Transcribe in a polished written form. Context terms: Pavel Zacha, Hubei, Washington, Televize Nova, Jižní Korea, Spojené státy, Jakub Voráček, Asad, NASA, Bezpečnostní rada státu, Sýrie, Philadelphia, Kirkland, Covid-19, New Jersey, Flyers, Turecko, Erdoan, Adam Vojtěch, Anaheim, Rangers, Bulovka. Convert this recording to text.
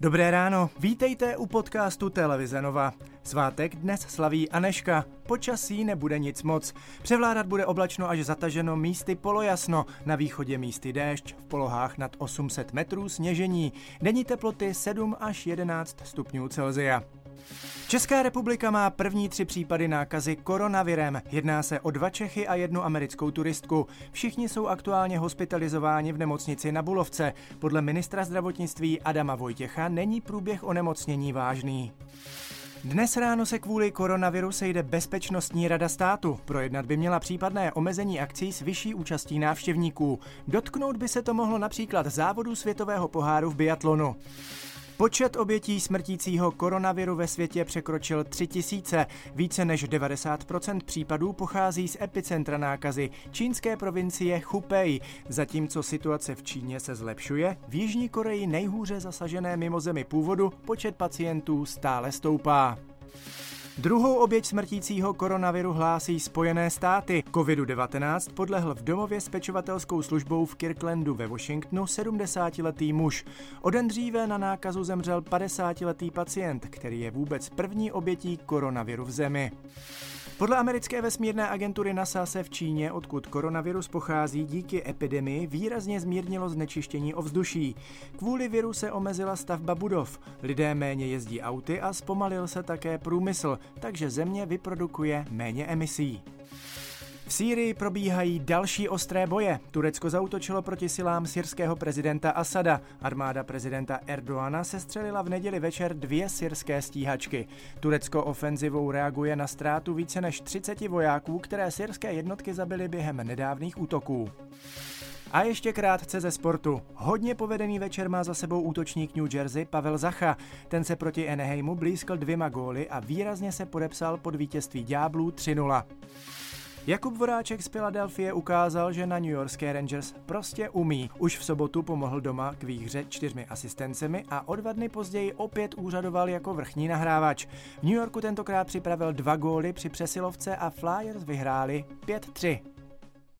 Dobré ráno, vítejte u podcastu Televize Nova. Svátek dnes slaví Anežka, počasí nebude nic moc. Převládat bude oblačno až zataženo, místy polojasno, na východě místy déšť, v polohách nad 800 metrů sněžení, denní teploty 7 až 11 stupňů Celsia. Česká republika má první 3 případy nákazy koronavirem. Jedná se o 2 Čechy a 1 americkou turistku. Všichni jsou aktuálně hospitalizováni v nemocnici na Bulovce. Podle ministra zdravotnictví Adama Vojtěcha není průběh onemocnění vážný. Dnes ráno se kvůli koronaviru sejde Bezpečnostní rada státu. Projednat by měla případné omezení akcí s vyšší účastí návštěvníků. Dotknout by se to mohlo například závodu světového poháru v biatlonu. Počet obětí smrtícího koronaviru ve světě překročil 3000. Více než 90% případů pochází z epicentra nákazy čínské provincie Hubei. Zatímco situace v Číně se zlepšuje, v Jižní Koreji, nejhůře zasažené mimo zemi původu, počet pacientů stále stoupá. Druhou oběť smrtícího koronaviru hlásí Spojené státy. Covidu-19 podlehl v domově s pečovatelskou službou v Kirklandu ve Washingtonu 70-letý muž. O den dříve na nákazu zemřel 50-letý pacient, který je vůbec první obětí koronaviru v zemi. Podle americké vesmírné agentury NASA se v Číně, odkud koronavirus pochází, díky epidemii výrazně zmírnilo znečištění ovzduší. Kvůli viru se omezila stavba budov, lidé méně jezdí auty a zpomalil se také průmysl, takže země vyprodukuje méně emisí. V Sýrii probíhají další ostré boje. Turecko zaútočilo proti silám syrského prezidenta Asada. Armáda prezidenta Erdoana sestřelila v neděli večer 2 syrské stíhačky. Turecko ofenzivou reaguje na ztrátu více než 30 vojáků, které syrské jednotky zabily během nedávných útoků. A ještě krátce ze sportu. Hodně povedený večer má za sebou útočník New Jersey Pavel Zacha. Ten se proti Anaheimu blýskl 2 góly a výrazně se podepsal pod vítězství Ďáblů 3-0. Jakub Voráček z Philadelphie ukázal, že na newyorské Rangers prostě umí. Už v sobotu pomohl doma k výhře 4 asistencemi a o 2 dny později opět úřadoval jako vrchní nahrávač. V New Yorku tentokrát připravil 2 góly při přesilovce a Flyers vyhráli 5-3.